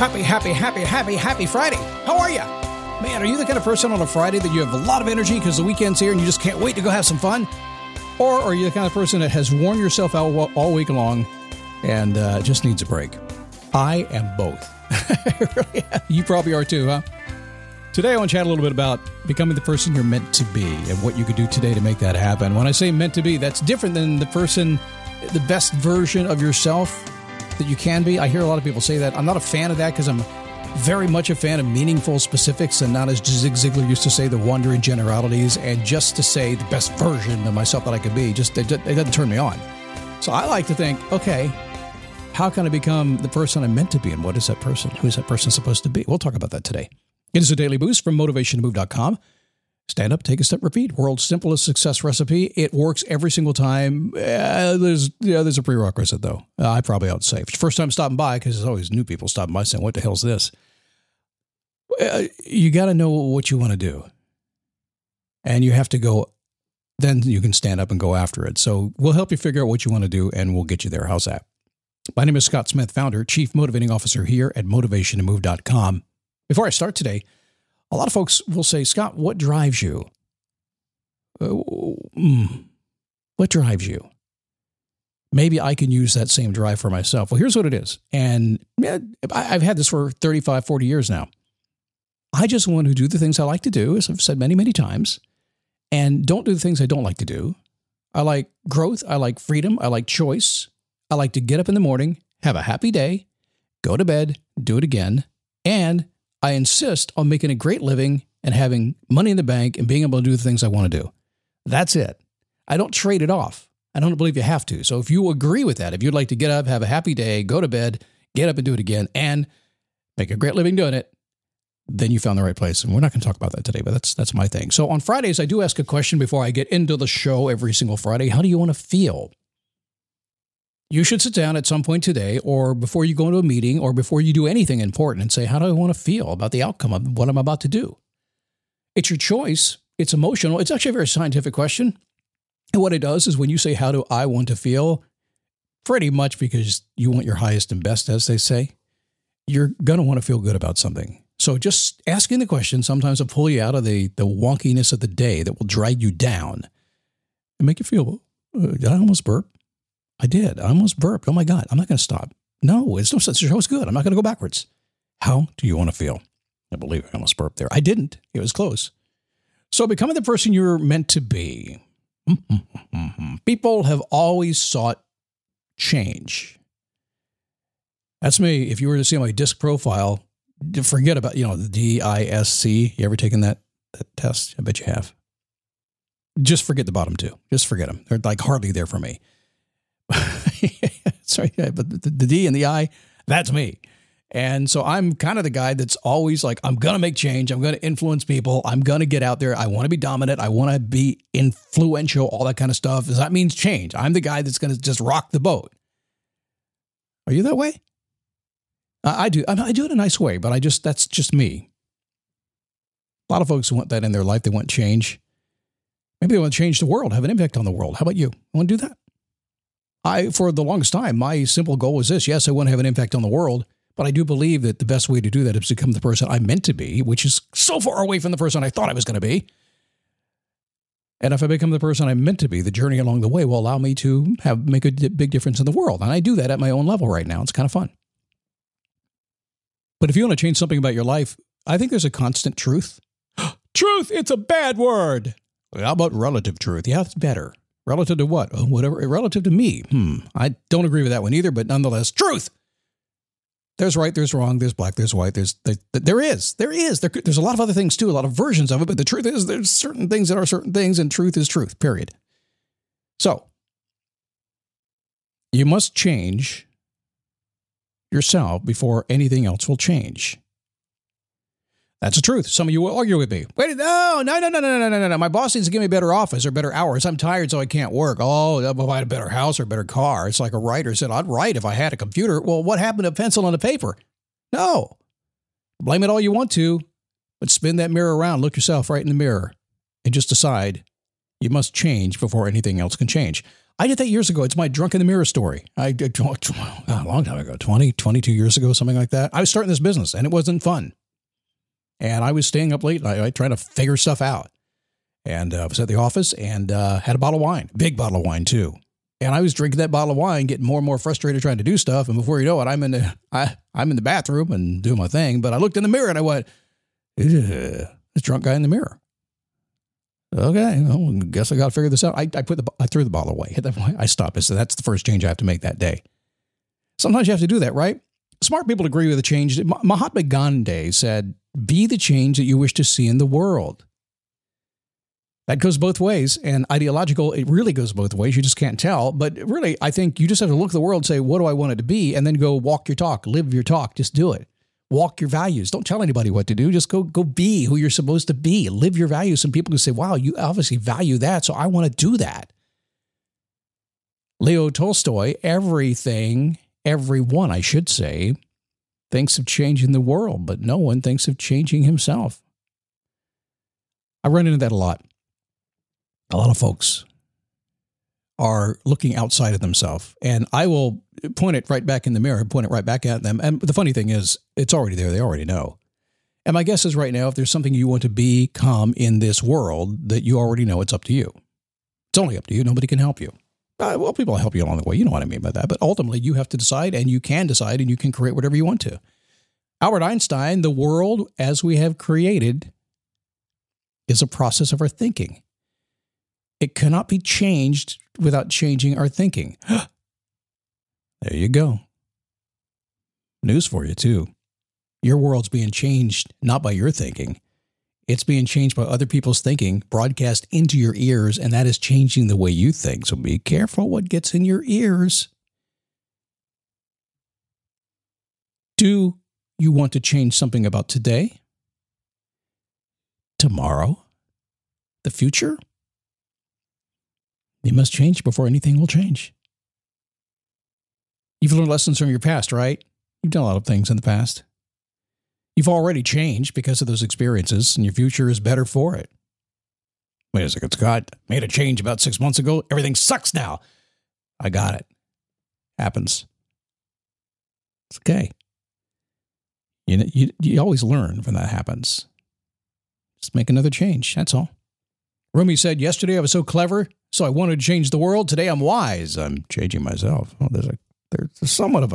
Happy Friday. How are you? Man, are you the kind of person on a Friday that you have a lot of energy because the weekend's here and you just can't wait to go have some fun? Or are you the kind of person that has worn yourself out all week long and just needs a break? I am both. You probably are too, huh? Today I want to chat a little bit about becoming the person you're meant to be and what you could do today to make that happen. When I say meant to be, that's different than the person, the best version of yourself that you can be. I hear a lot of people say that. I'm not a fan of that because I'm very much a fan of meaningful specifics and not, as Zig Ziglar used to say, the wonder in generalities, and just to say the best version of myself that I could be. Just it doesn't turn me on. So I like to think, okay, how can I become the person I'm meant to be, and what is that person? Who is that person supposed to be? We'll talk about that today. It is a daily boost from MotivationToMove.com. Stand up, take a step, repeat. World's simplest success recipe. It works every single time. There's a prerequisite, though. I probably ought to say. First time stopping by, because there's always new people stopping by saying, what the hell is this? You got to know what you want to do. And you have to go, then you can stand up and go after it. So we'll help you figure out what you want to do, and we'll get you there. How's that? My name is Scott Smith, founder, chief motivating officer here at MotivationToMove.com. Before I start today, a lot of folks will say, Scott, what drives you? What drives you? Maybe I can use that same drive for myself. Well, here's what it is. And I've had this for 35, 40 years now. I just want to do the things I like to do, as I've said many, many times, and don't do the things I don't like to do. I like growth. I like freedom. I like choice. I like to get up in the morning, have a happy day, go to bed, do it again, and I insist on making a great living and having money in the bank and being able to do the things I want to do. That's it. I don't trade it off. I don't believe you have to. So if you agree with that, if you'd like to get up, have a happy day, go to bed, get up and do it again, and make a great living doing it, then you found the right place. And we're not going to talk about that today, but that's my thing. So on Fridays, I do ask a question before I get into the show every single Friday. How do you want to feel? You should sit down at some point today, or before you go into a meeting, or before you do anything important, and say, how do I want to feel about the outcome of what I'm about to do? It's your choice. It's emotional. It's actually a very scientific question. And what it does is when you say, how do I want to feel? Pretty much because you want your highest and best, as they say, you're going to want to feel good about something. So just asking the question sometimes will pull you out of the wonkiness of the day that will drag you down and make you feel, did I almost burp? I did. I almost burped. Oh my God. I'm not going to stop. No, it's no such show. It's good. I'm not going to go backwards. How do you want to feel? I believe I almost burped there. I didn't. It was close. So becoming the person you're meant to be. People have always sought change. That's me. If you were to see my DISC profile, forget about, the DISC. You ever taken that test? I bet you have. Just forget the bottom two. Just forget them. They're like hardly there for me. Sorry, but the D and the I, that's me. And so I'm kind of the guy that's always like, I'm going to make change. I'm going to influence people. I'm going to get out there. I want to be dominant. I want to be influential, all that kind of stuff. That means change. I'm the guy that's going to just rock the boat. Are you that way? I do. I do it a nice way, but that's just me. A lot of folks want that in their life. They want change. Maybe they want to change the world, have an impact on the world. How about you? You want to do that? For the longest time, my simple goal was this. Yes, I want to have an impact on the world, but I do believe that the best way to do that is to become the person I'm meant to be, which is so far away from the person I thought I was going to be. And if I become the person I'm meant to be, the journey along the way will allow me to make a big difference in the world. And I do that at my own level right now. It's kind of fun. But if you want to change something about your life, I think there's a constant truth. Truth, it's a bad word. How about relative truth? Yeah, it's better. Relative to what? Oh, whatever. Relative to me. I don't agree with that one either, but nonetheless, truth. There's right, there's wrong, there's black, there's white, there's a lot of other things too, a lot of versions of it, but the truth is there's certain things that are certain things, and truth is truth, period. So, you must change yourself before anything else will change. That's the truth. Some of you will argue with me. Wait, no. My boss needs to give me a better office or better hours. I'm tired, so I can't work. Oh, I'll buy a better house or a better car. It's like a writer said, I'd write if I had a computer. Well, what happened to pencil and a paper? No. Blame it all you want to, but spin that mirror around. Look yourself right in the mirror and just decide you must change before anything else can change. I did that years ago. It's my drunk in the mirror story. I did a long time ago, 20, 22 years ago, something like that. I was starting this business and it wasn't fun. And I was staying up late and I tried to figure stuff out. And I was at the office and had a bottle of wine, big bottle of wine too. And I was drinking that bottle of wine, getting more and more frustrated trying to do stuff. And before you know it, I'm in the bathroom and doing my thing. But I looked in the mirror and I went, this drunk guy in the mirror. Okay, well, I guess I got to figure this out. I threw the bottle away. At that point, I stopped. I said, that's the first change I have to make that day. Sometimes you have to do that, right? Smart people agree with the change. Mahatma Gandhi said, be the change that you wish to see in the world. That goes both ways. And ideological, it really goes both ways. You just can't tell. But really, I think you just have to look at the world and say, what do I want it to be? And then go walk your talk, live your talk, just do it. Walk your values. Don't tell anybody what to do. Just go be who you're supposed to be. Live your values. Some people can say, wow, you obviously value that, so I want to do that. Leo Tolstoy, everyone, I should say, thinks of changing the world, but no one thinks of changing himself. I run into that a lot. A lot of folks are looking outside of themselves, and I will point it right back in the mirror, point it right back at them. And the funny thing is, it's already there. They already know. And my guess is right now, if there's something you want to become in this world that you already know, it's up to you. It's only up to you. Nobody can help you. Well, people help you along the way. You know what I mean by that. But ultimately, you have to decide, and you can decide, and you can create whatever you want to. Albert Einstein, the world as we have created is a process of our thinking. It cannot be changed without changing our thinking. There you go. News for you, too. Your world's being changed not by your thinking. It's being changed by other people's thinking broadcast into your ears, and that is changing the way you think. So be careful what gets in your ears. Do you want to change something about today? Tomorrow? The future? You must change before anything will change. You've learned lessons from your past, right? You've done a lot of things in the past. You've already changed because of those experiences, and your future is better for it. Wait a second, Scott. Made a change about 6 months ago. Everything sucks now. I got it. Happens. It's okay. You know, you always learn when that happens. Just make another change. That's all. Rumi said, yesterday I was so clever, so I wanted to change the world. Today I'm wise. I'm changing myself. Well, there's somewhat of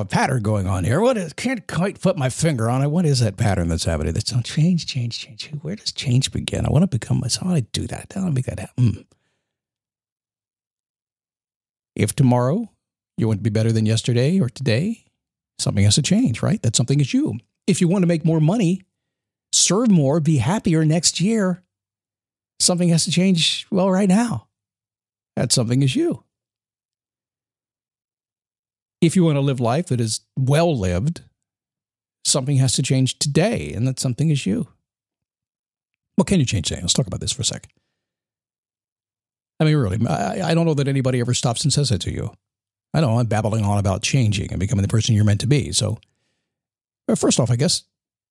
a pattern going on here. Can't quite put my finger on it. What is that pattern that's happening? That's change. Where does change begin? I want to become myself. How do I do that? How do I make that happen? If tomorrow you want to be better than yesterday or today, something has to change, right? That something is you. If you want to make more money, serve more, be happier next year, something has to change, well, right now. That something is you. If you want to live life that is well lived, something has to change today, and that something is you. What can you change today? Let's talk about this for a second. I mean, really, I don't know that anybody ever stops and says that to you. I know I'm babbling on about changing and becoming the person you're meant to be. So, first off, I guess,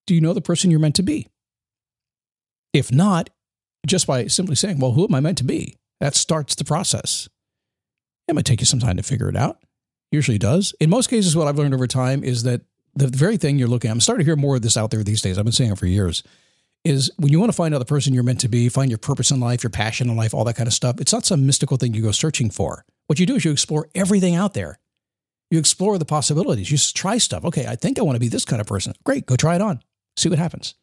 do you know the person you're meant to be? If not, just by simply saying, well, who am I meant to be? That starts the process. It might take you some time to figure it out. Usually does. In most cases, what I've learned over time is that the very thing you're looking at, I'm starting to hear more of this out there these days, I've been saying it for years, is when you want to find out the person you're meant to be, find your purpose in life, your passion in life, all that kind of stuff, it's not some mystical thing you go searching for. What you do is you explore everything out there. You explore the possibilities. You just try stuff. Okay, I think I want to be this kind of person. Great, go try it on. See what happens.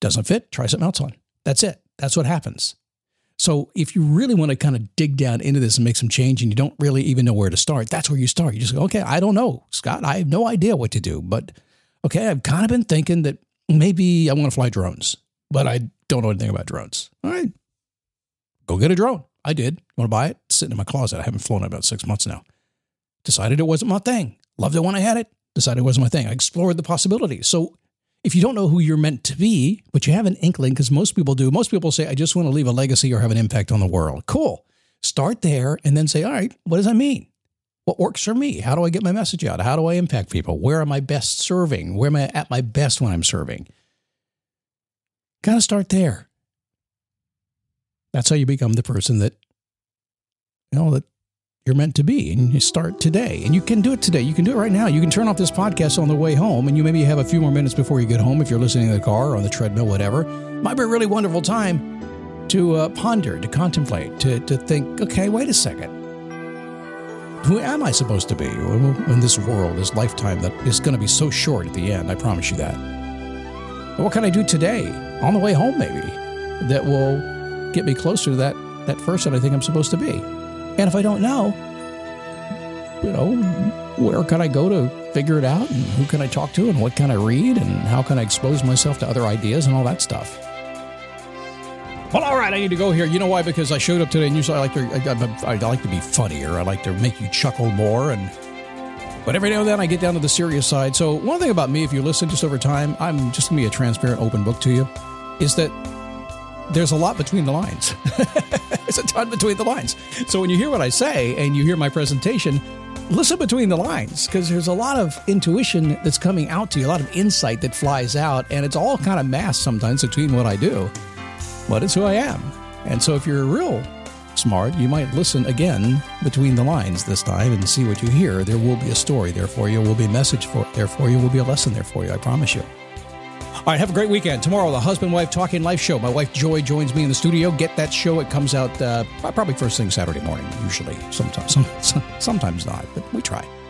Doesn't fit, try something else on. That's it. That's what happens. So if you really want to kind of dig down into this and make some change and you don't really even know where to start, that's where you start. You just go, okay, I don't know, Scott. I have no idea what to do. But, okay, I've kind of been thinking that maybe I want to fly drones, but I don't know anything about drones. All right, go get a drone. I did. You want to buy it? It's sitting in my closet. I haven't flown in about 6 months now. Decided it wasn't my thing. Loved it when I had it. Decided it wasn't my thing. I explored the possibilities. So if you don't know who you're meant to be, but you have an inkling, because most people do, most people say, I just want to leave a legacy or have an impact on the world. Cool. Start there and then say, all right, what does that mean? What works for me? How do I get my message out? How do I impact people? Where am I best serving? Where am I at my best when I'm serving? Got to start there. That's how you become the person that know that you're meant to be, and you start today. And you can do it today. You can do it right now. You can turn off this podcast on the way home, and you maybe have a few more minutes before you get home if you're listening in the car or on the treadmill, whatever. It might be a really wonderful time to ponder, to contemplate, to think, okay, wait a second. Who am I supposed to be in this world, this lifetime that is going to be so short at the end? I promise you that. But what can I do today, on the way home maybe, that will get me closer to that person I think I'm supposed to be? And if I don't know, where can I go to figure it out? And who can I talk to? And what can I read? And how can I expose myself to other ideas and all that stuff? Well, all right, I need to go here. You know why? Because I showed up today, and usually I like to be funnier. I like to make you chuckle more, but every now and then I get down to the serious side. So one thing about me, if you listen just over time, I'm just going to be a transparent, open book to you, is that there's a lot between the lines. There's a ton between the lines. So when you hear what I say and you hear my presentation, listen between the lines, because there's a lot of intuition that's coming out to you, a lot of insight that flies out, and it's all kind of masked sometimes between what I do. But it's who I am. And so if you're real smart, you might listen again between the lines this time and see what you hear. There will be a story there for you. There will be a message there for you. There will be a lesson there for you. I promise you. All right, have a great weekend. Tomorrow, the husband-wife talking life show. My wife, Joy, joins me in the studio. Get that show. It comes out probably first thing Saturday morning, usually. Sometimes not, but we try.